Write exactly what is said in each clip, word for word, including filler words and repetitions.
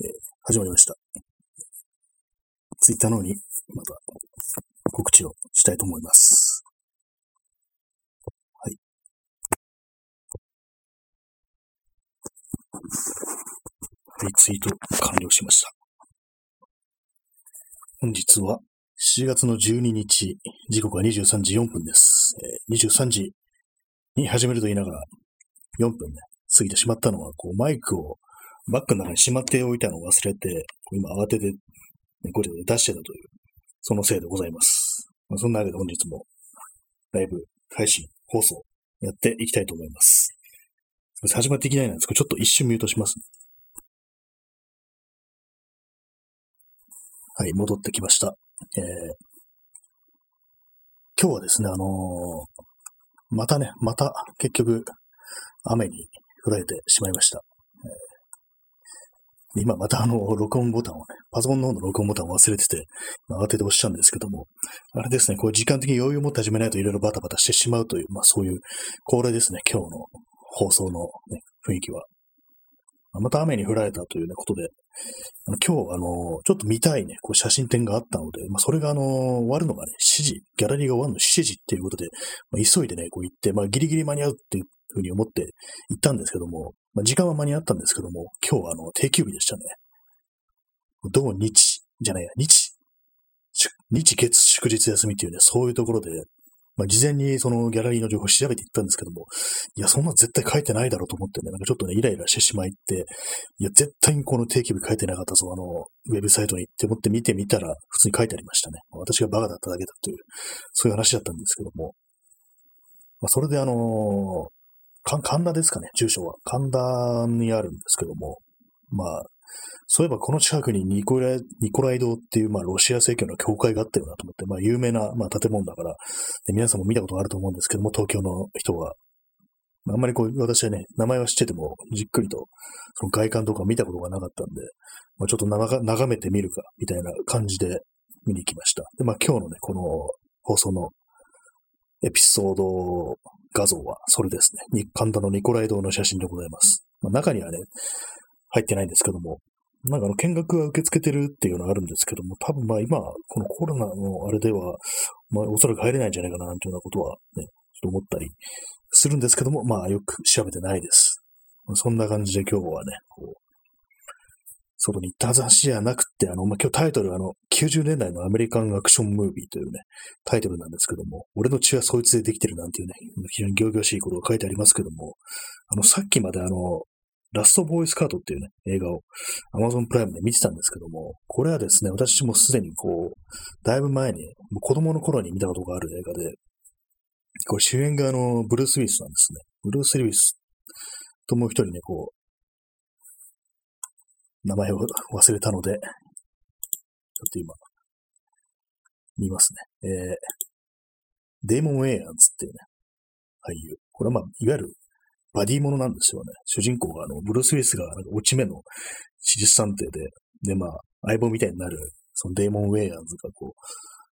えー、始まりました。ツイッターの方にまた告知をしたいと思います。はい。はい、ツイート完了しました。本日はしちがつのじゅうににち、時刻はにじゅうさんじよんぷんです。えー、にじゅうさんじに始めると言いながらよんぷんね、過ぎてしまったのは、こうマイクをバッグの中にしまっておいたのを忘れて、今慌てて、ね、これで出してたという、そのせいでございます。まあ、そんなわけで本日もライブ配信、放送やっていきたいと思います。始まっていきないなんですけど、ちょっと一瞬ミュートします、ね。はい、戻ってきました。えー、今日はですね、あのー、またね、また結局雨に降られてしまいました。えー今またあの、録音ボタンをね、パソコンの方の録音ボタンを忘れてて、慌てて押したんですけども、あれですね、こう時間的に余裕を持って始めないといろいろバタバタしてしまうという、まあそういう恒例ですね、今日の放送の、ね、雰囲気は。また雨に降られたという、ね、ことで、あの今日あの、ちょっと見たいね、こう写真展があったので、まあそれがあの、終わるのがね、しちじ、ギャラリーが終わるのしちじっていうことで、まあ、急いでね、こう行って、まあギリギリ間に合うっていうふうに思って行ったんですけども、時間は間に合ったんですけども、今日はあの定休日でしたね。土日じゃないや、日、日月祝日休みっていうね、そういうところで、まあ、事前にそのギャラリーの情報を調べていったんですけども、いや、そんな絶対書いてないだろうと思ってね、なんかちょっとね、イライラしてしまいって、いや、絶対にこの定休日書いてなかったぞ、あの、ウェブサイトにって思って見てみたら、普通に書いてありましたね。私がバカだっただけだという、そういう話だったんですけども、まあ、それであのー、神田ですかね、住所は。神田にあるんですけども、まあ、そういえばこの近くにニコライ、ニコライ堂っていう、まあ、ロシア正教の教会があったよなと思って、まあ、有名な、まあ、建物だから、皆さんも見たことがあると思うんですけども、東京の人は。あんまりこう、私はね、名前は知ってても、じっくりと、その外観とか見たことがなかったんで、まあ、ちょっと眺めてみるか、みたいな感じで見に行きました。で、まあ、今日のね、この放送のエピソード画像は、それですね。神田のニコライ堂の写真でございます。まあ、中にはね、入ってないんですけども、なんかあの見学は受け付けてるっていうのがあるんですけども、多分まあ今、このコロナのあれでは、まあおそらく入れないんじゃないかな、なんていうようなことはね、ちょっと思ったりするんですけども、まあよく調べてないです。まあ、そんな感じで今日はね、こう、外に行った話じゃなくて、あの、まあ、今日タイトルはあの、きゅうじゅうねんだいのアメリカンアクションムービーというね、タイトルなんですけども、俺の血はそいつでできてるなんていうね、非常に仰々しいことが書いてありますけども、あの、さっきまであの、ラストボーイスカートっていうね、映画を Amazon プライムで見てたんですけども、これはですね、私もすでにこう、だいぶ前に、子供の頃に見たことがある映画で、これ主演があの、ブルース・ウィリスなんですね。ブルース・ウィリスともう一人ね、こう、名前を忘れたので、ちょっと今、見ますね。えー、デーモン・エイアンズっていうね、俳優。これはまあ、いわゆるバディものなんですよね。主人公が、あの、ブルース・ウィリスが、なんか落ち目の私立探偵で、でまあ、相棒みたいになる、そのデーモン・エイアンズがこ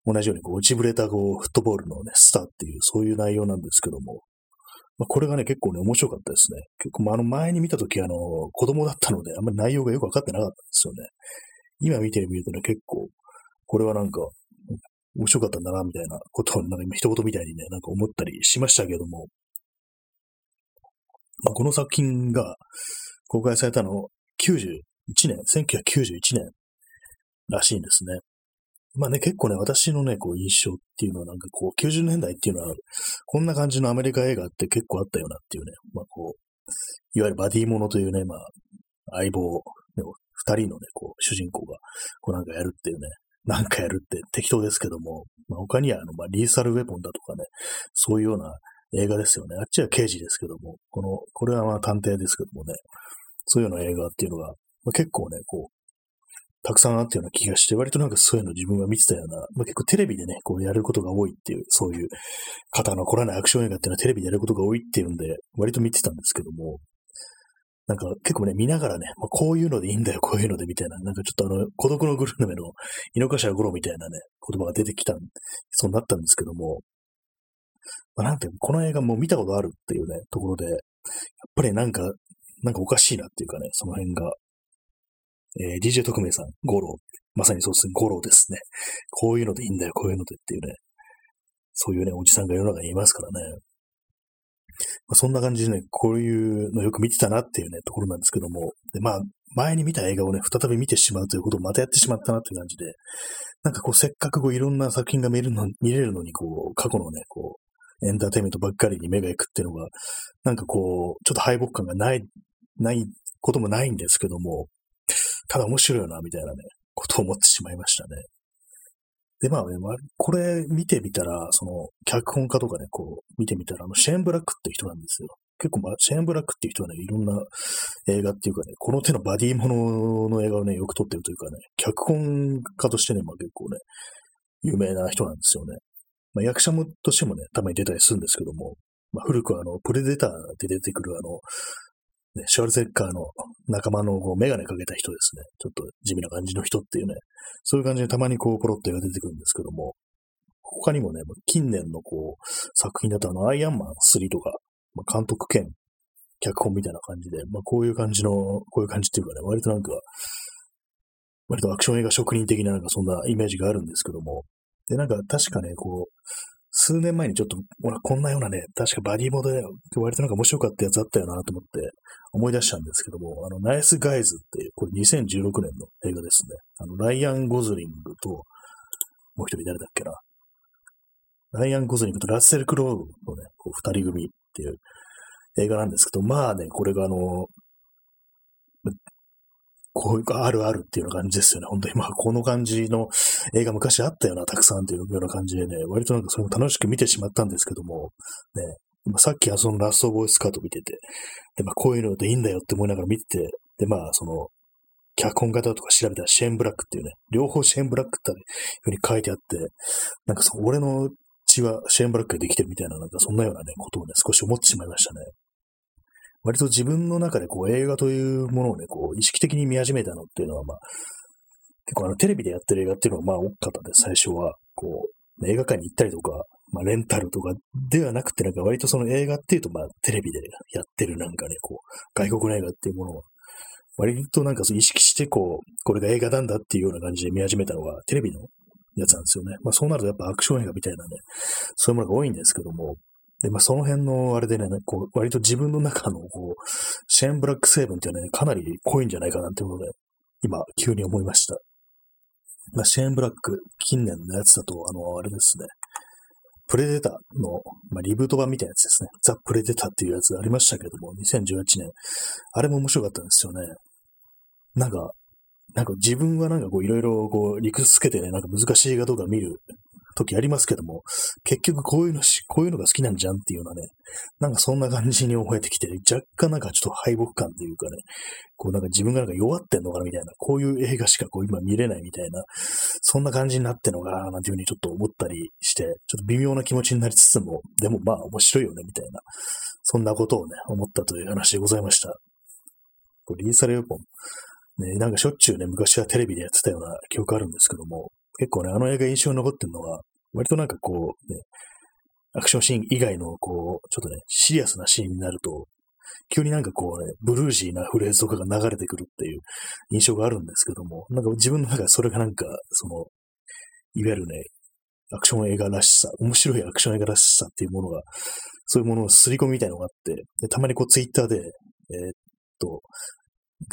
う、同じようにこう、落ちぶれたこう、フットボールのね、スターっていう、そういう内容なんですけども、まあ、これがね、結構ね、面白かったですね。結構、まあ、あの、前に見たとき、あの、子供だったので、あんまり内容がよくわかってなかったんですよね。今見てみるとね、結構、これはなんか、面白かったんだな、みたいなことを、なんか今、一言みたいにね、なんか思ったりしましたけども、まあ、この作品が公開されたの、きゅうじゅういちねん、せんきゅうひゃくきゅうじゅういちねんらしいんですね。まあね、結構ね、私のね、こう、印象っていうのは、なんかこう、きゅうじゅうねんだいっていうのは、こんな感じのアメリカ映画って結構あったよなっていうね、まあこう、いわゆるバディものというね、まあ、相棒、二人のね、こう、主人公が、こうなんかやるっていうね、なんかやるって適当ですけども、まあ、他には、あの、まあ、リーサルウェポンだとかね、そういうような映画ですよね。あっちは刑事ですけども、この、これはまあ探偵ですけどもね、そういうような映画っていうのが、まあ、結構ね、こう、たくさんあったような気がして、割となんかそういうの自分が見てたような、まあ、結構テレビでね、こうやることが多いっていう、そういう肩の凝らないアクション映画っていうのはテレビでやることが多いっていうんで、割と見てたんですけども、なんか結構ね、見ながらね、まあ、こういうのでいいんだよ、こういうのでみたいな、なんかちょっとあの、孤独のグルメの井の頭五郎みたいなね、言葉が出てきた、そうになったんですけども、まあ、なんていうの、この映画も見たことあるっていうね、ところで、やっぱりなんか、なんかおかしいなっていうかね、その辺が。えー、ディージェー 特命さん、ゴロー。まさにそうですね、ゴローですね。こういうのでいいんだよ、こういうのでっていうね。そういうね、おじさんが世の中にいますからね。まあ、そんな感じでね、こういうのよく見てたなっていうね、ところなんですけども。で、まあ、前に見た映画をね、再び見てしまうということをまたやってしまったなっていう感じで、なんかこう、せっかくこう、いろんな作品が見れるの、見れるのに、こう、過去のね、こう、エンターテイメントばっかりに目が行くっていうのが、なんかこう、ちょっと敗北感がない、ないこともないんですけども、ただ面白いよな、みたいなね、ことを思ってしまいましたね。で、まあね、これ見てみたら、その、脚本家とかね、こう、見てみたら、あの、シェーン・ブラックって人なんですよ。結構、まあ、シェーン・ブラックっていう人はね、いろんな映画っていうかね、この手のバディものの映画をね、よく撮ってるというかね、脚本家としてね、まあ結構ね、有名な人なんですよね。まあ、役者もとしてもね、たまに出たりするんですけども、まあ、古くはあの、プレデターで出てくるあの、ね、シュワルツェッカーの仲間のこうメガネかけた人ですね。ちょっと地味な感じの人っていうね。そういう感じでたまにこうポロッと絵が出てくるんですけども、他にもね、近年のこう作品だとあのアイアンマンスリーとか、まあ、監督兼脚本みたいな感じで、まあこういう感じの、こういう感じっていうかね、割となんか、割とアクション映画職人的ななんかそんなイメージがあるんですけども、でなんか確かね、こう、数年前にちょっと、ほら、こんなようなね、確かバディモードで割となんか面白かったやつあったよなと思って思い出したんですけども、あの、ナイスガイズっていう、これにせんじゅうろくねんの映画ですね。あの、ライアン・ゴズリングと、もう一人誰だっけな。ライアン・ゴズリングとラッセル・クロウのね、こう二人組っていう映画なんですけど、まあね、これがあの、こういう、あるあるっていうような感じですよね。本当にまあ、この感じの映画昔あったよな、たくさんっていうような感じでね、割となんかそれも楽しく見てしまったんですけども、ね、さっきはそのラストボーイスカート見てて、で、まあ、こういうのでいいんだよって思いながら見てて、で、まあ、その、脚本家だとか調べたらシェーン・ブラックっていうね、両方シェーン・ブラックっていうふうに書いてあって、なんかその、俺の血はシェーン・ブラックでできてるみたいな、なんかそんなようなね、ことをね、少し思ってしまいましたね。割と自分の中でこう映画というものをね、こう意識的に見始めたのっていうのはまあ、結構あのテレビでやってる映画っていうのはまあ多かったです。最初は、こう、映画館に行ったりとか、まあレンタルとかではなくてなんか割とその映画っていうとまあテレビでやってるなんかね、こう、外国の映画っていうものを、割となんかそう意識してこう、これが映画なんだっていうような感じで見始めたのはテレビのやつなんですよね。まあそうなるとやっぱアクション映画みたいなね、そういうものが多いんですけども、で、まあ、その辺の、あれでね、こう、割と自分の中の、こう、シェーン・ブラック成分っていうのはね、かなり濃いんじゃないかなっていうことで、今、急に思いました。まあ、シェーン・ブラック、近年のやつだと、あの、あれですね、プレデターの、まあ、リブート版みたいなやつですね、ザ・プレデターっていうやつありましたけれども、にせんじゅうはちねん、あれも面白かったんですよね。なんか、なんか自分はなんかこう、いろいろこう、理屈つけてね、なんか難しい映画とか見る時ありますけども、結局こういうのし、こういうのが好きなんじゃんっていうのはね、なんかそんな感じに思えてきて、若干なんかちょっと敗北感っていうかね、こうなんか自分がなんか弱ってんのかなみたいな、こういう映画しかこう今見れないみたいな、そんな感じになってんのかななんていうふうにちょっと思ったりして、ちょっと微妙な気持ちになりつつも、でもまあ面白いよねみたいな、そんなことをね、思ったという話でございました。これリーサル・ウェポン。ね、なんかしょっちゅうね、昔はテレビでやってたような記憶あるんですけども、結構ね、あの映画印象に残ってるのは、割となんかこう、ね、アクションシーン以外のこう、ちょっとね、シリアスなシーンになると、急になんかこうね、ブルージーなフレーズとかが流れてくるっていう印象があるんですけども、なんか自分の中でそれがなんか、その、いわゆるね、アクション映画らしさ、面白いアクション映画らしさっていうものが、そういうものの刷り込みみたいなのがあって、でたまにこうツイッターで、えー、っと、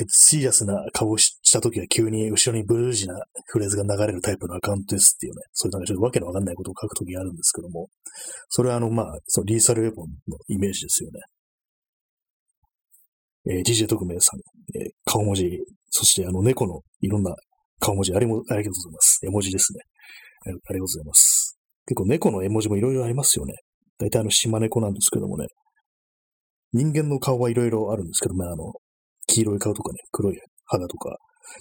シリアスな顔をしたときは急に後ろにブルージーなフレーズが流れるタイプのアカウントですっていうね、そういうなんかちょっとわけのわかんないことを書くときがあるんですけども、それはあのまあ、そのリーサルウェポンのイメージですよね。えー、ディージェー 特命さん、えー、顔文字、そしてあの猫のいろんな顔文字、あれも、ありがとうございます。絵文字ですね。ありがとうございます。結構猫の絵文字もいろいろありますよね。大体あの島猫なんですけどもね、人間の顔はいろいろあるんですけども、ね、あの、黄色い顔とかね、黒い肌とか、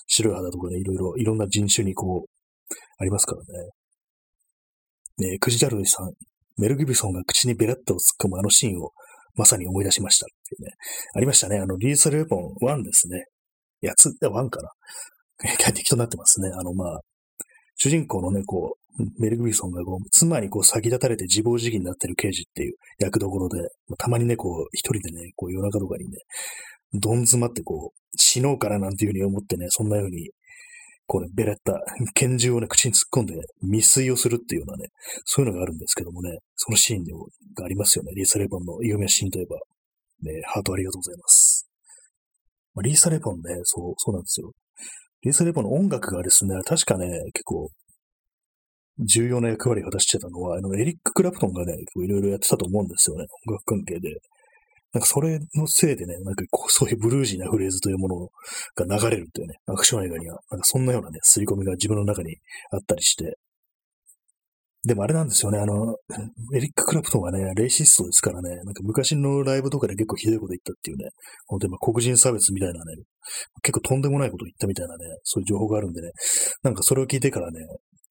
白い肌とかね、いろいろ、いろんな人種にこう、ありますからね。ね、クジラルイさん、メル・ギブソンが口にベラッと突っ込むあのシーンを、まさに思い出しましたっていうね。ありましたね。あの、リーサルウェポンワンですね。いや、ツー、ワンかな。適当になってますね。あの、まあ、主人公のね、こう、メル・ギブソンがこう、妻にこう、先立たれて自暴自棄になってる刑事っていう役どころで、まあ、たまにね、こう、一人でね、こう、夜中とかにね、どん詰まってこう、死のうからなんていう風に思ってね、そんなように、こうね、ベラった拳銃をね、口に突っ込んで、未遂をするっていうようなね、そういうのがあるんですけどもね、そのシーンがありますよね。リーサレポンの有名なシーンといえば、ね、ハートありがとうございます。まあ、リーサレポンね、そう、そうなんですよ。リーサレポンの音楽がですね、確かね、結構、重要な役割を果たしてたのは、あの、エリック・クラプトンがね、いろいろやってたと思うんですよね。音楽関係で。なんかそれのせいでね、なんかこうそういうブルージーなフレーズというものが流れるというね、アクション映画には、なんかそんなようなね、刷り込みが自分の中にあったりして。でもあれなんですよね、あの、エリック・クラプトンはね、レイシストですからね、なんか昔のライブとかで結構ひどいこと言ったっていうね、本当にまあ黒人差別みたいなね、結構とんでもないこと言ったみたいなね、そういう情報があるんでね、なんかそれを聞いてからね、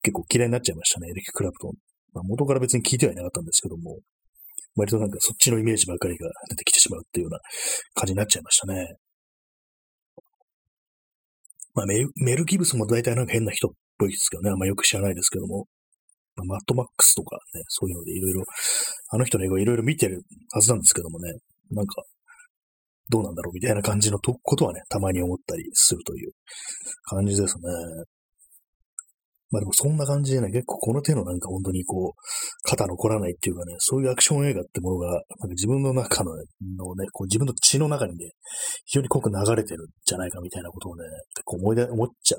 結構嫌いになっちゃいましたね、エリック・クラプトン。まあ、元から別に聞いてはいなかったんですけども、割となんかそっちのイメージばっかりが出てきてしまうっていうような感じになっちゃいましたね。まあメル、メルギブスも大体なんか変な人っぽいですけどね、あんまよく知らないですけども、まあ、マッドマックスとかね、そういうのでいろいろ、あの人の映画いろいろ見てるはずなんですけどもね、なんか、どうなんだろうみたいな感じのとことはね、たまに思ったりするという感じですね。まあでもそんな感じでね、結構この手のなんか本当にこう、肩残らないっていうかね、そういうアクション映画ってものが、なんか自分の中のね、こう自分の血の中にね、非常に濃く流れてるんじゃないかみたいなことをね、結構思い出、思っちゃい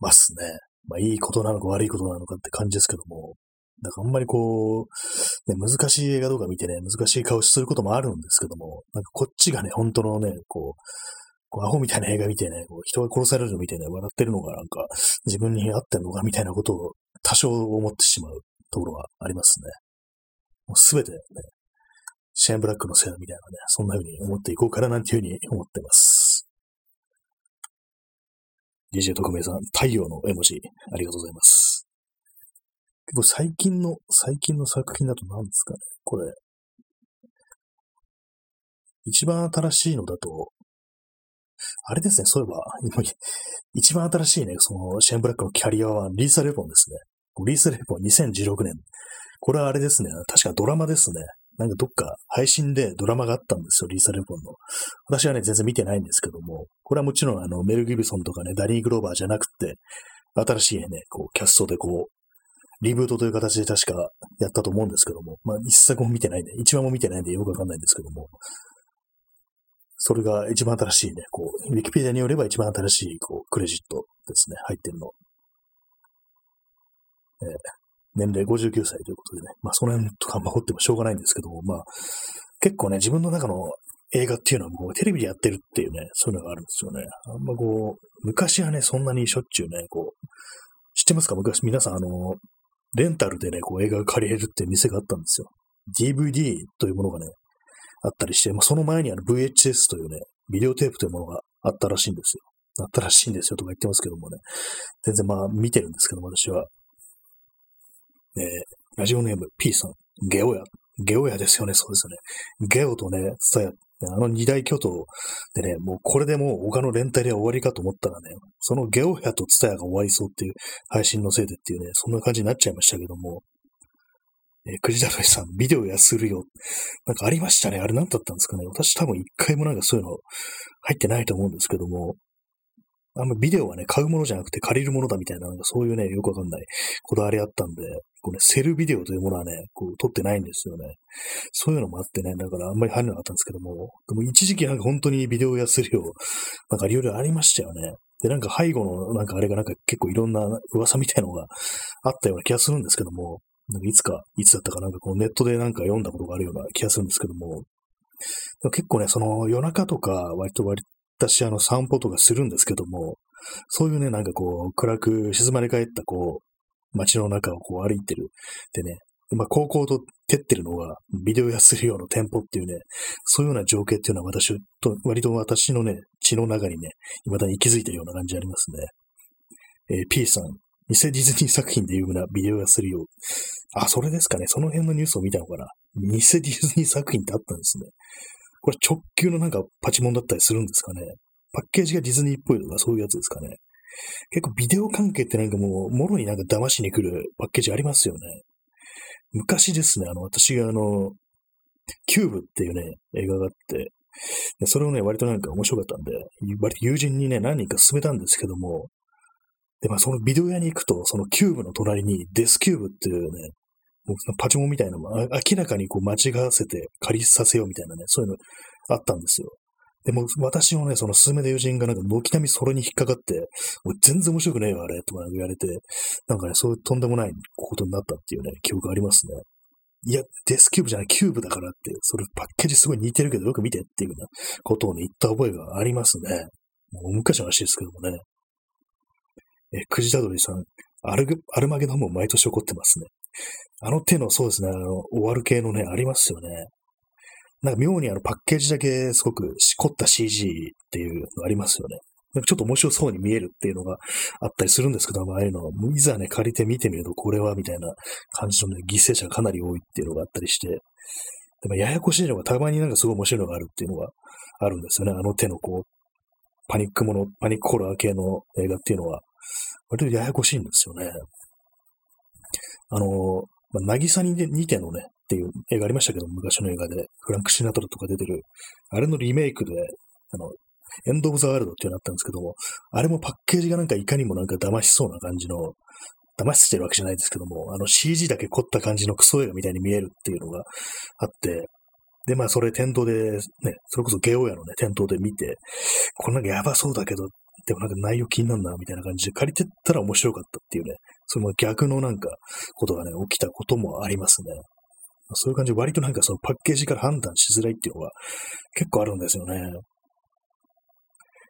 ますね。まあいいことなのか悪いことなのかって感じですけども、なんかあんまりこう、ね、難しい映画とか見てね、難しい顔することもあるんですけども、なんかこっちがね、本当のね、こう、アホみたいな映画見てね、こう人が殺されるの見てね、笑ってるのがなんか自分に合ってるのかみたいなことを多少思ってしまうところはありますね。もうすべてね、シェーンブラックのせいみたいなね、そんな風に思っていこうからなんていう風に思ってます。ディージェー 特命さん、太陽の絵文字、ありがとうございます。結構最近の、最近の作品だと何ですかね、これ。一番新しいのだと、あれですね、そういえば、一番新しいね、その、シェーン・ブラックのキャリアは、リーサ・レポンですね。リーサ・レポンにせんじゅうろくねん。これはあれですね、確かドラマですね。なんかどっか配信でドラマがあったんですよ、リーサ・レポンの。私はね、全然見てないんですけども、これはもちろん、あの、メル・ギブソンとかね、ダニー・グローバーじゃなくて、新しいね、こう、キャストでこう、リブートという形で確かやったと思うんですけども、まあ、一作も見てないね、一話も見てないんでよくわかんないんですけども、それが一番新しいね、こう、ウィキペディアによれば一番新しい、こう、クレジットですね、入ってるの。えー、年齢ごじゅうきゅうさいということでね、まあ、その辺とか掘ってもしょうがないんですけども、まあ、結構ね、自分の中の映画っていうのはもうテレビでやってるっていうね、そういうのがあるんですよね。あんまこう、昔はね、そんなにしょっちゅうね、こう、知ってますか？昔、皆さん、あの、レンタルでね、こう、映画を借りれるって店があったんですよ。ディーブイディー というものがね、あったりして、まあ、その前にあの ブイエイチエス というね、ビデオテープというものがあったらしいんですよ。あったらしいんですよとか言ってますけどもね。全然まあ見てるんですけども、私は。えー、ラジオネーム P さん。ゲオヤ。ゲオヤですよね、そうですよね。ゲオとね、ツタヤ。あの二大巨頭でね、もうこれでもう他のレンタルは終わりかと思ったらね、そのゲオヤとツタヤが終わりそうっていう配信のせいでっていうね、そんな感じになっちゃいましたけども。えー、くじだとしさん、ビデオやするよ。なんかありましたね。あれ何だったんですかね。私多分一回もなんかそういうの入ってないと思うんですけども、あんまビデオはね、買うものじゃなくて借りるものだみたいな、なんかそういうね、よくわかんないこだわりあったんで、こうね、セルビデオというものはね、こう撮ってないんですよね。そういうのもあってね、だからあんまり入らなかったんですけども、でも一時期なんか本当にビデオやするよ。なんかいろいろありましたよね。で、なんか背後のなんかあれがなんか結構いろんな噂みたいなのがあったような気がするんですけども、なんかいつか、いつだったかなんかこうネットでなんか読んだことがあるような気がするんですけども、結構ね、その夜中とか割と割私あの散歩とかするんですけども、そういうね、なんかこう暗く静まり返ったこう街の中をこう歩いてる。でね、今高校と照ってるのがビデオやするような店舗っていうね、そういうような情景っていうのは私と、割と私のね、血の中にね、未だに息づいてるような感じありますね。えー、P さん。偽ディズニー作品で有名なビデオやするよう。あ、それですかね。その辺のニュースを見たのかな。偽ディズニー作品ってあったんですね。これ直球のなんかパチモンだったりするんですかね。パッケージがディズニーっぽいとかそういうやつですかね。結構ビデオ関係ってなんかもう、もろになんか騙しに来るパッケージありますよね。昔ですね、あの、私があの、キューブっていうね、映画があって、でそれをね、割となんか面白かったんで、割と友人にね、何人か勧めたんですけども、で、まあ、そのビデオ屋に行くと、そのキューブの隣にデスキューブっていうね、もうパチモンみたいなのも、明らかにこう間違わせて借りさせようみたいなね、そういうのあったんですよ。でも、私のね、その勧めた友人がなんか、軒並みそれに引っかかって、もう全然面白くねえよ、あれ、とか言われて、なんかね、そういうとんでもないことになったっていうね、記憶ありますね。いや、デスキューブじゃない、キューブだからって、それパッケージすごい似てるけど、よく見てっていうようなことをね、言った覚えがありますね。もう昔の話ですけどもね。え、くじたどりさん、アル、アルマゲドンも毎年起こってますね。あの手の、そうですね、あの、終わる系のね、ありますよね。なんか妙にあのパッケージだけすごくしこった シージー っていうのありますよね。なんかちょっと面白そうに見えるっていうのがあったりするんですけど、ああいうのは、いざね、借りて見てみると、これはみたいな感じの、ね、犠牲者がかなり多いっていうのがあったりして、でもややこしいのがたまになんかすごい面白いのがあるっていうのがあるんですよね。あの手のこう、パニックもの、パニックホラー系の映画っていうのは、割とややこしいんですよね。あの、まあ、渚ににてのね、っていう映画ありましたけど、昔の映画で、フランク・シナトラとか出てる、あれのリメイクで、あの、エンド・オブ・ザ・ワールドっていうのあったんですけども、あれもパッケージがなんかいかにもなんか騙しそうな感じの、騙してるわけじゃないですけども、あの シージー だけ凝った感じのクソ映画みたいに見えるっていうのがあって、で、まあそれ店頭で、ね、それこそゲオ屋のね、店頭で見て、これなんかやばそうだけど、でもなんか内容気になんな、みたいな感じで借りてったら面白かったっていうね、その逆のなんかことがね、起きたこともありますね。そういう感じで割となんかそのパッケージから判断しづらいっていうのが結構あるんですよね。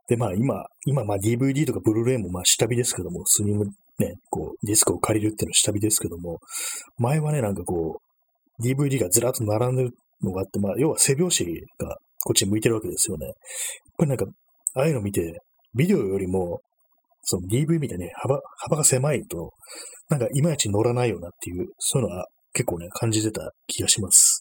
で、まあ今、今まあ ディーブイディー とかブルーレイもまあ下火ですけども、スニムね、こうディスクを借りるっていうのは下火ですけども、前はね、なんかこう ディーブイディー がずらっと並んでるのがあって、まあ要は背拍子がこっちに向いてるわけですよね。これなんか、ああいうの見て、ビデオよりもその ディーブイディー みたいに幅、幅が狭いと、なんかいまいち乗らないよなっていう、そういうのは結構ね、感じてた気がします。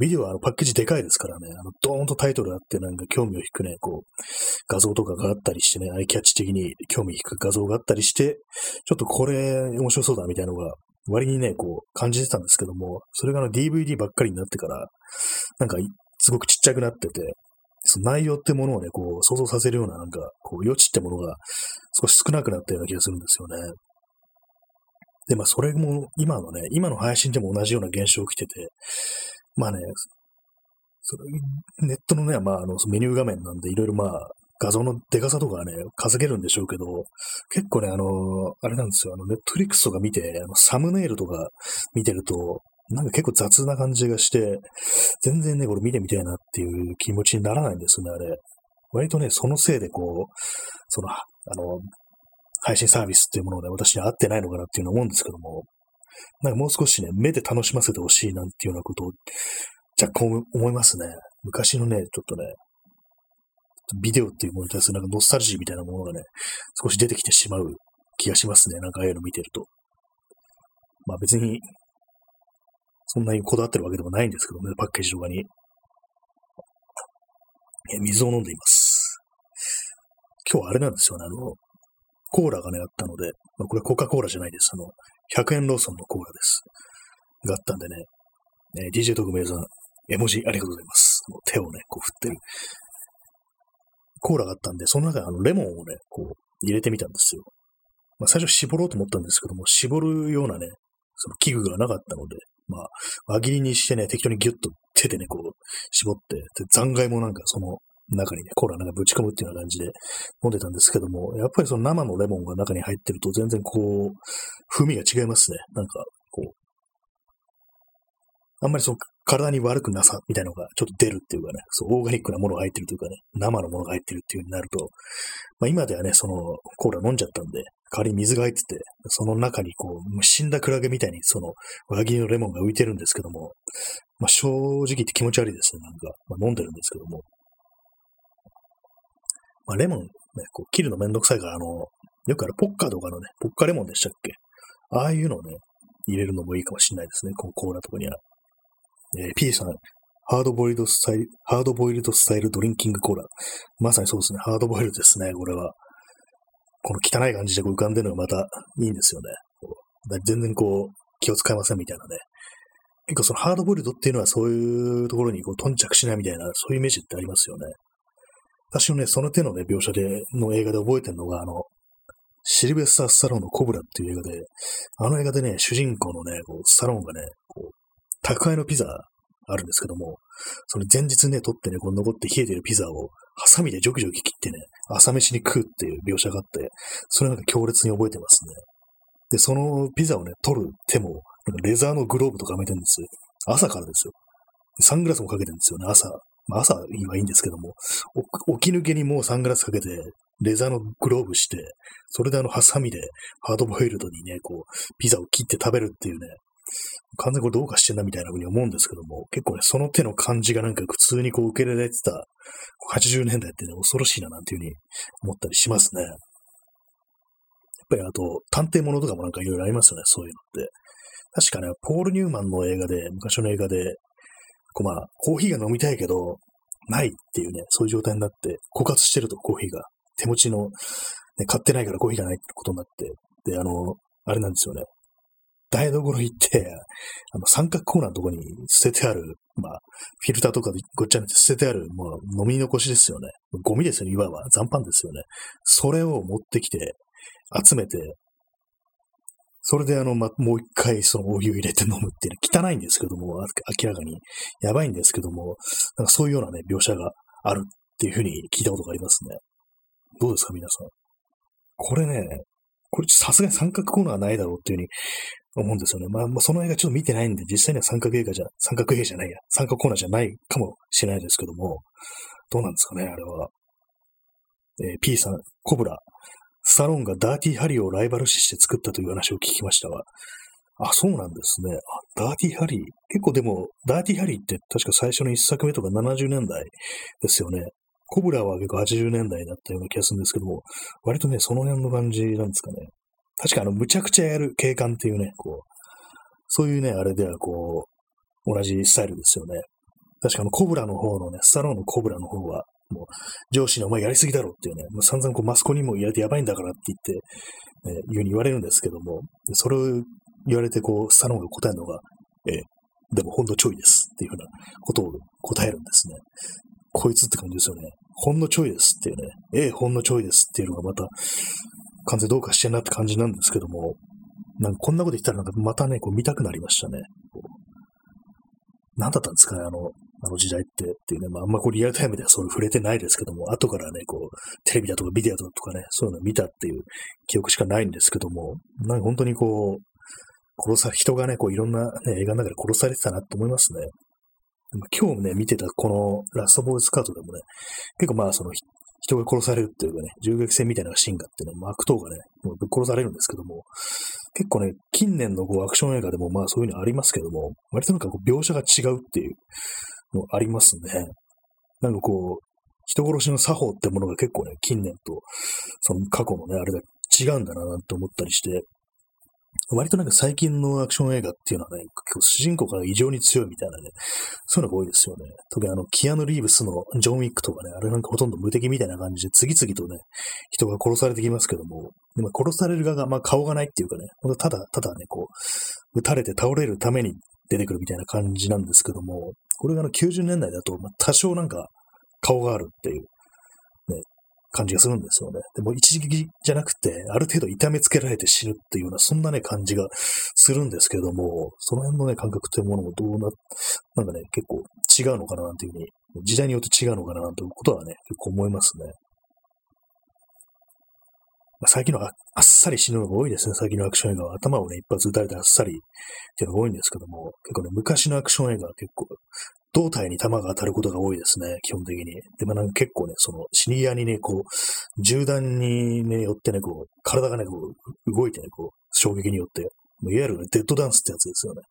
ビデオはあのパッケージでかいですからね、あのドーンとタイトルあってなんか興味を引くね、こう、画像とかがあったりしてね、アイキャッチ的に興味引く画像があったりして、ちょっとこれ面白そうだみたいなのが、割にね、こう、感じてたんですけども、それがあの ディーブイディー ばっかりになってから、なんかすごくちっちゃくなってて、その内容ってものをね、こう、想像させるようななんか、こう、余地ってものが少し少なくなったような気がするんですよね。で、まあ、それも、今のね、今の配信でも同じような現象が起きてて、まあね、それネットのね、まあ、あの、メニュー画面なんで、いろいろまあ、画像のデカさとかはね、稼げるんでしょうけど、結構ね、あの、あれなんですよ、あの、ネットフリックスとか見て、あのサムネイルとか見てると、なんか結構雑な感じがして、全然ね、これ見てみたいなっていう気持ちにならないんですよね、あれ。割とね、そのせいでこう、その、あの、配信サービスっていうものがね、私に合ってないのかなっていうのを思うんですけども、なんかもう少しね、目で楽しませてほしいなんていうようなことを若干思いますね。昔のね、ちょっとね、ビデオっていうものに対するなんかノスタルジーみたいなものがね、少し出てきてしまう気がしますね。なんかああいうの見てると。まあ別に、そんなにこだわってるわけでもないんですけどね、パッケージとかに。水を飲んでいます。今日はあれなんですよね、あの、コーラがね、あったので、まあ、これコカ・コーラじゃないです。あの、ひゃくえんローソンのコーラです。があったんでね、えー、ディージェー 特命さん、絵文字ありがとうございます。もう手をね、こう振ってる。コーラがあったんで、その中にあのレモンをね、こう入れてみたんですよ。まあ、最初絞ろうと思ったんですけども、絞るようなね、その器具がなかったので、まあ、輪切りにしてね、適当にギュッと手でね、こう絞って、で残骸もなんかその、中にね、コーラなんかぶち込むっていうような感じで飲んでたんですけども、やっぱりその生のレモンが中に入ってると全然こう、風味が違いますね。なんか、こう、あんまりその体に悪くなさみたいなのがちょっと出るっていうかね、そう、オーガニックなものが入ってるというかね、生のものが入ってるっていう風になると、まあ今ではね、そのコーラ飲んじゃったんで、代わりに水が入ってて、その中にこう、死んだクラゲみたいにその輪切りのレモンが浮いてるんですけども、まあ正直言って気持ち悪いですね、なんか。まあ飲んでるんですけども。まあ、レモン、ね、こう切るのめんどくさいから、あの、よくあるポッカとかのね、ポッカレモンでしたっけ？ああいうのをね、入れるのもいいかもしれないですね、こうコーラとかには。えー、P さん、ハードボイルドスタイル、ハードボイルドスタイルドリンキングコーラ。まさにそうですね、ハードボイルですね、これは。この汚い感じでこう浮かんでるのがまたいいんですよね。こう全然こう、気を使いませんみたいなね。結構そのハードボイルドっていうのはそういうところにこう頓着しないみたいな、そういうイメージってありますよね。私のね、その手のね、描写で、の映画で覚えてるのが、あの、シルベスター・スタローンのコブラっていう映画で、あの映画でね、主人公のね、こうスタローンがね、こう、宅配のピザあるんですけども、その前日ね、取ってね、こう残って冷えてるピザを、ハサミでジョキジョキ切ってね、朝飯に食うっていう描写があって、それなんか強烈に覚えてますね。で、そのピザをね、取る手も、レザーのグローブとかはめてるんですよ。朝からですよ。サングラスもかけてるんですよね、朝。まあ、朝はいいんですけども、起き抜けにもうサングラスかけて、レザーのグローブして、それであのハサミでハードボイルドにね、こう、ピザを切って食べるっていうね、完全にこれどうかしてんだみたいなふうに思うんですけども、結構ね、その手の感じがなんか普通にこう受け入れられてた、はちじゅうねんだいってね、恐ろしいななんていうふうに思ったりしますね。やっぱりあと、探偵物とかもなんかいろいろありますよね、そういうのって。確かね、ポール・ニューマンの映画で、昔の映画で、こうまあ、コーヒーが飲みたいけど、ないっていうね、そういう状態になって、枯渇してると、コーヒーが。手持ちの、ね、買ってないからコーヒーがないってことになって、で、あの、あれなんですよね。台所行って、あの、三角コーナーのとこに捨ててある、まあ、フィルターとかでごっちゃにして捨ててある、もう飲み残しですよね。ゴミですよね、いわば。残飯ですよね。それを持ってきて、集めて、それであの、ま、もう一回そのお湯入れて飲むっていうのは汚いんですけども、明らかにやばいんですけども、なんかそういうようなね、描写があるっていうふうに聞いたことがありますね。どうですか、皆さん。これね、これさすがに三角コーナーはないだろうっていうふうに思うんですよね。まあ、まあ、その映画ちょっと見てないんで、実際には三角映画じゃ、三角映画じゃないや、三角コーナーじゃないかもしれないですけども、どうなんですかね、あれは。えー、P さん、コブラ。スタローンがダーティーハリーをライバル視して作ったという話を聞きましたが、あ、そうなんですね。あ、ダーティーハリー。結構でも、ダーティーハリーって確か最初のいっさくめとかななじゅうねんだいですよね。コブラは結構はちじゅうねんだいだったような気がするんですけども、割とね、その辺の感じなんですかね。確かあの、むちゃくちゃやる警官っていうね、こう、そういうね、あれではこう、同じスタイルですよね。確かあの、コブラの方のね、スタローンのコブラの方は、もう上司のお前やりすぎだろっていうね、もう散々こうマスコにも入れてやばいんだからって言って、えー、いうふうに言われるんですけども、それを言われてこう、スタローンが答えるのが、えー、でもほんのちょいですっていうふうなことを答えるんですね。こいつって感じですよね。ほんのちょいですっていうね、えー、ほんのちょいですっていうのがまた、完全どうかしてんなって感じなんですけども、なんかこんなこと言ったらなんかまたね、こう見たくなりましたね。何だったんですかね、あの、あの時代ってっていうね、まああんまこうリアルタイムではそれ触れてないですけども、後からね、こう、テレビだとかビデオだとかね、そういうのを見たっていう記憶しかないんですけども、なんか本当にこう、殺さ、人がね、こういろんな、ね、映画の中で殺されてたなと思いますね。でも今日ね、見てたこのラストボーイスカートでもね、結構まあその、人が殺されるっていうかね、銃撃戦みたいなシーンがあってね、まあ、悪党がね、もうぶっ殺されるんですけども、結構ね、近年のこうアクション映画でもまあそういうのありますけども、割となんかこう描写が違うっていうのありますね。なんかこう、人殺しの作法ってものが結構ね、近年とその過去のね、あれが違うんだななんて思ったりして、割となんか最近のアクション映画っていうのはね、主人公が異常に強いみたいなね、そういうのが多いですよね。特にあの、キアヌ・リーブスのジョン・ウィックとかね、あれなんかほとんど無敵みたいな感じで次々とね、人が殺されてきますけども、でも殺される側が、まあ顔がないっていうかね、ほんとただ、ただね、こう、撃たれて倒れるために出てくるみたいな感じなんですけども、これがあのきゅうじゅうねんだいだと、まあ多少なんか顔があるっていう、ね、感じがするんですよね。でも一撃じゃなくて、ある程度痛めつけられて死ぬっていうような、そんなね、感じがするんですけども、その辺のね、感覚というものもどうな、なんかね、結構違うのかななんていうふうに、時代によって違うのかななんていうことはね、結構思いますね。まあ、最近のあっさり死ぬのが多いですね、最近のアクション映画は。頭をね、一発撃たれてあっさりっていうのが多いんですけども、結構ね、昔のアクション映画は結構、胴体に弾が当たることが多いですね、基本的に。で、まあ、なんか結構ね、その、死に際にね、こう、銃弾にね、よってね、こう、体がね、こう、動いてね、こう、衝撃によって、いわゆる、ね、デッドダンスってやつですよね。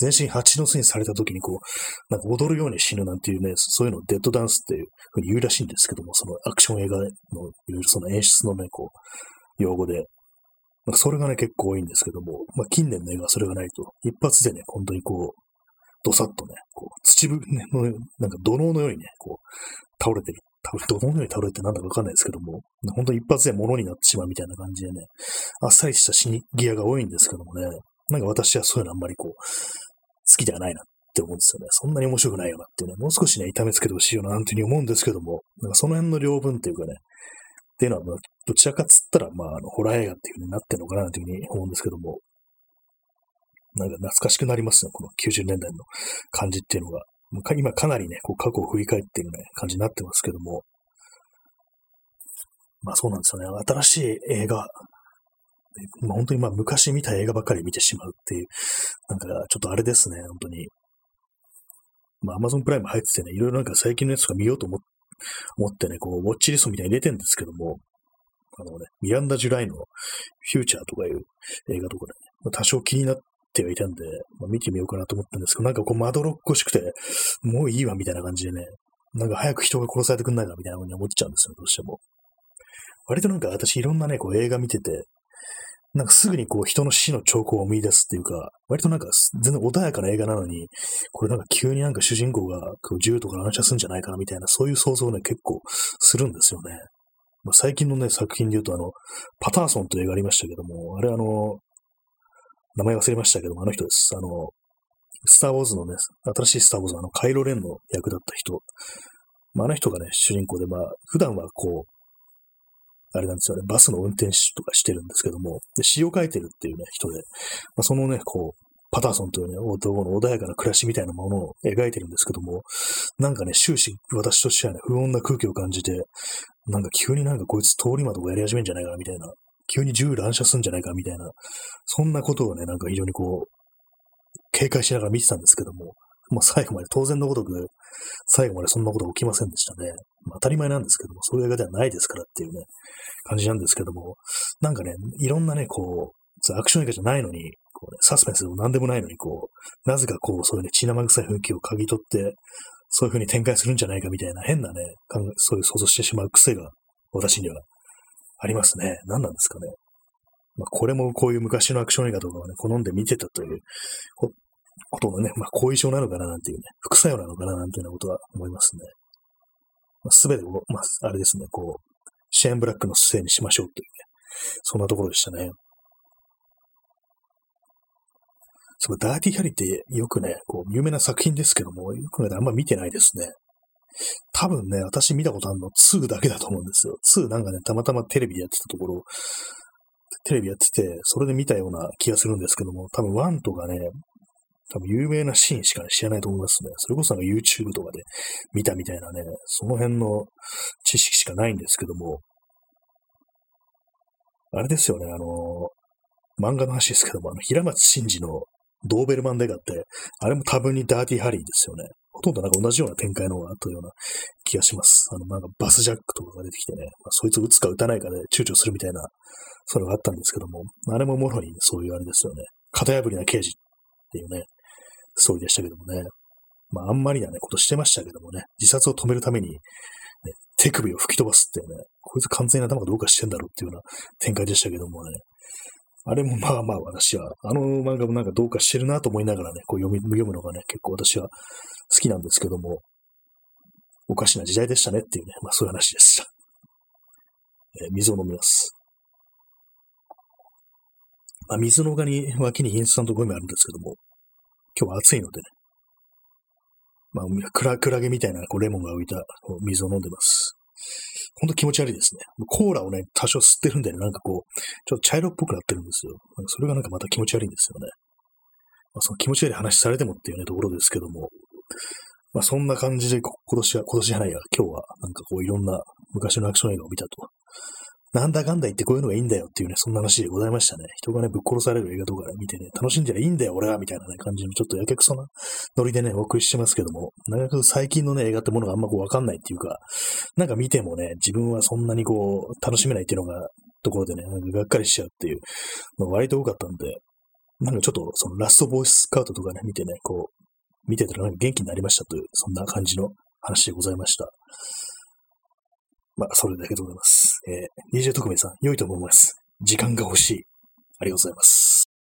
全身蜂の巣にされた時にこう、なんか踊るように死ぬなんていうね、そういうのをデッドダンスっていうふうに言うらしいんですけども、そのアクション映画のいろいろその演出のね、こう、用語で。まあ、それがね、結構多いんですけども、まあ、近年の映画はそれがないと、一発でね、本当にこう、ドサッとね、こう、土の、なんか土のうのようにね、こう、倒れてる。土のうのように倒れてなんだかわかんないですけども、本当に一発で物になってしまうみたいな感じでね、あっさりした死に際が多いんですけどもね、なんか私はそういうのあんまりこう、きじゃないなって思うんですよね。そんなに面白くないよなってね、もう少しね、痛めつけてほしいよななんていうふうに思うんですけども、なんかその辺の両分っていうかね、っていうのは、まあ、どちらかっつったら、まあ、あの、ホラー映画っていうふうになってるのかなというふうに思うんですけども、なんか懐かしくなりますね、このきゅうじゅうねんだいの感じっていうのが。今かなりね、こう過去を振り返っているね、感じになってますけども。まあそうなんですよね。新しい映画。本当にまあ昔見た映画ばっかり見てしまうっていう。なんかちょっとあれですね、本当に。まあ Amazon プライム入っててね、いろいろなんか最近のやつとか見ようと思ってね、こうウォッチリストみたいに入れてるんですけども、あのね、ミランダ・ジュライのフューチャーとかいう映画とかで、ね、多少気になって、ってはいたんで、まあ、見てみようかなと思ったんですけど、なんかこうまどろっこしくて、もういいわみたいな感じでね、なんか早く人が殺されてくんないかみたいな風に思っちゃうんですよ、どうしても。割となんか私いろんなね、こう映画見てて、なんかすぐにこう人の死の兆候を見出すっていうか、割となんか全然穏やかな映画なのに、これなんか急になんか主人公が銃とか乱射するんじゃないかなみたいな、そういう想像をね、結構するんですよね。まあ、最近のね、作品で言うとあの、パターソンという映画ありましたけども、あれあの、名前忘れましたけども、あの人です。あの、スターウォーズのね、新しいスターウォーズのあの、カイロレンの役だった人。まあ、あの人がね、主人公で、まあ、普段はこう、あれなんですよね、バスの運転手とかしてるんですけども、で、詩を書いてるっていうね、人で、まあ、そのね、こう、パターソンというね、男の穏やかな暮らしみたいなものを描いてるんですけども、なんかね、終始私としてはね、不穏な空気を感じて、なんか急になんかこいつ通り魔とかやり始めんじゃないかな、みたいな。急に銃乱射するんじゃないかみたいな、そんなことをね、なんか非常にこう、警戒しながら見てたんですけども、まあ最後まで、当然のごとく、最後までそんなことは起きませんでしたね。まあ、当たり前なんですけども、そういう映画ではないですからっていうね、感じなんですけども、なんかね、いろんなね、こう、アクション映画じゃないのに、こうね、サスペンスでも何でもないのに、こう、なぜかこう、そういうね、血生臭い雰囲気を嗅ぎ取って、そういう風に展開するんじゃないかみたいな変なね、そういう想像してしまう癖が、私には、ありますね。何なんですかね。まあ、これもこういう昔のアクション映画とかをね、好んで見てたということのね、まあ、後遺症なのかななんていうね、副作用なのかななんていうようなことは思いますね。まあ、すべてを、まあ、あれですね、こう、シェーン・ブラックのせいにしましょうというね、そんなところでしたね。そう、ダーティ・ハリってよくね、こう、有名な作品ですけども、よくね、あんま見てないですね。多分ね、私見たことあるのにだけだと思うんですよ。になんかね、たまたまテレビでやってたところ、テレビやってて、それで見たような気がするんですけども、多分いちとかね、多分有名なシーンしか、ね、知らないと思いますね。それこそなんか YouTube とかで見たみたいなね、その辺の知識しかないんですけども、あれですよね、あの、漫画の話ですけども、あの平松真二のドーベルマンデカって、あれも多分にダーティーハリーですよね。ほとんどなんか同じような展開の方があったような気がします。あの、なんかバスジャックとかが出てきてね、まあ、そいつを撃つか撃たないかで躊躇するみたいな、それがあったんですけども、あれももろに、ね、そういうあれですよね。型破りな刑事っていうね、ストーリーでしたけどもね。まあ、あんまりなね、ことしてましたけどもね、自殺を止めるために、ね、手首を吹き飛ばすっていうね、こいつ完全に頭がどうかしてんだろうっていうような展開でしたけどもね、あれもまあまあ私は、あの漫画もなんかどうかしてるなと思いながらね、こう読み、読むのがね、結構私は好きなんですけども、おかしな時代でしたねっていうね、まあそういう話でした。えー、水を飲みます。まあ水の他に脇にインスタントゴミあるんですけども、今日は暑いのでね、まあクラ、クラゲみたいなこうレモンが浮いた水を飲んでます。ほんと気持ち悪いですね。コーラをね、多少吸ってるんでね、なんかこう、ちょっと茶色っぽくなってるんですよ。それがなんかまた気持ち悪いんですよね。まあ、その気持ち悪い話されてもっていうね、ところですけども。まあそんな感じで、今年は、今年じゃないや、今日はなんかこういろんな昔のアクション映画を見たと。なんだかんだ言ってこういうのがいいんだよっていうね、そんな話でございましたね。人がね、ぶっ殺される映画とか見てね、楽しんじゃいいんだよ、俺はみたいな、ね、感じの、ちょっとやけくそなノリでね、お送りしてますけども、なかなか最近のね、映画ってものがあんまこうわかんないっていうか、なんか見てもね、自分はそんなにこう、楽しめないっていうのが、ところでね、なんかがっかりしちゃうっていうのが割と多かったんで、なんかちょっと、そのラストボーイスカウトとかね、見てね、こう、見てたらなんか元気になりましたという、そんな感じの話でございました。まあ、それだけでございます。えー、ディージェー 特命さん、良いと思います。時間が欲しい。ありがとうございます。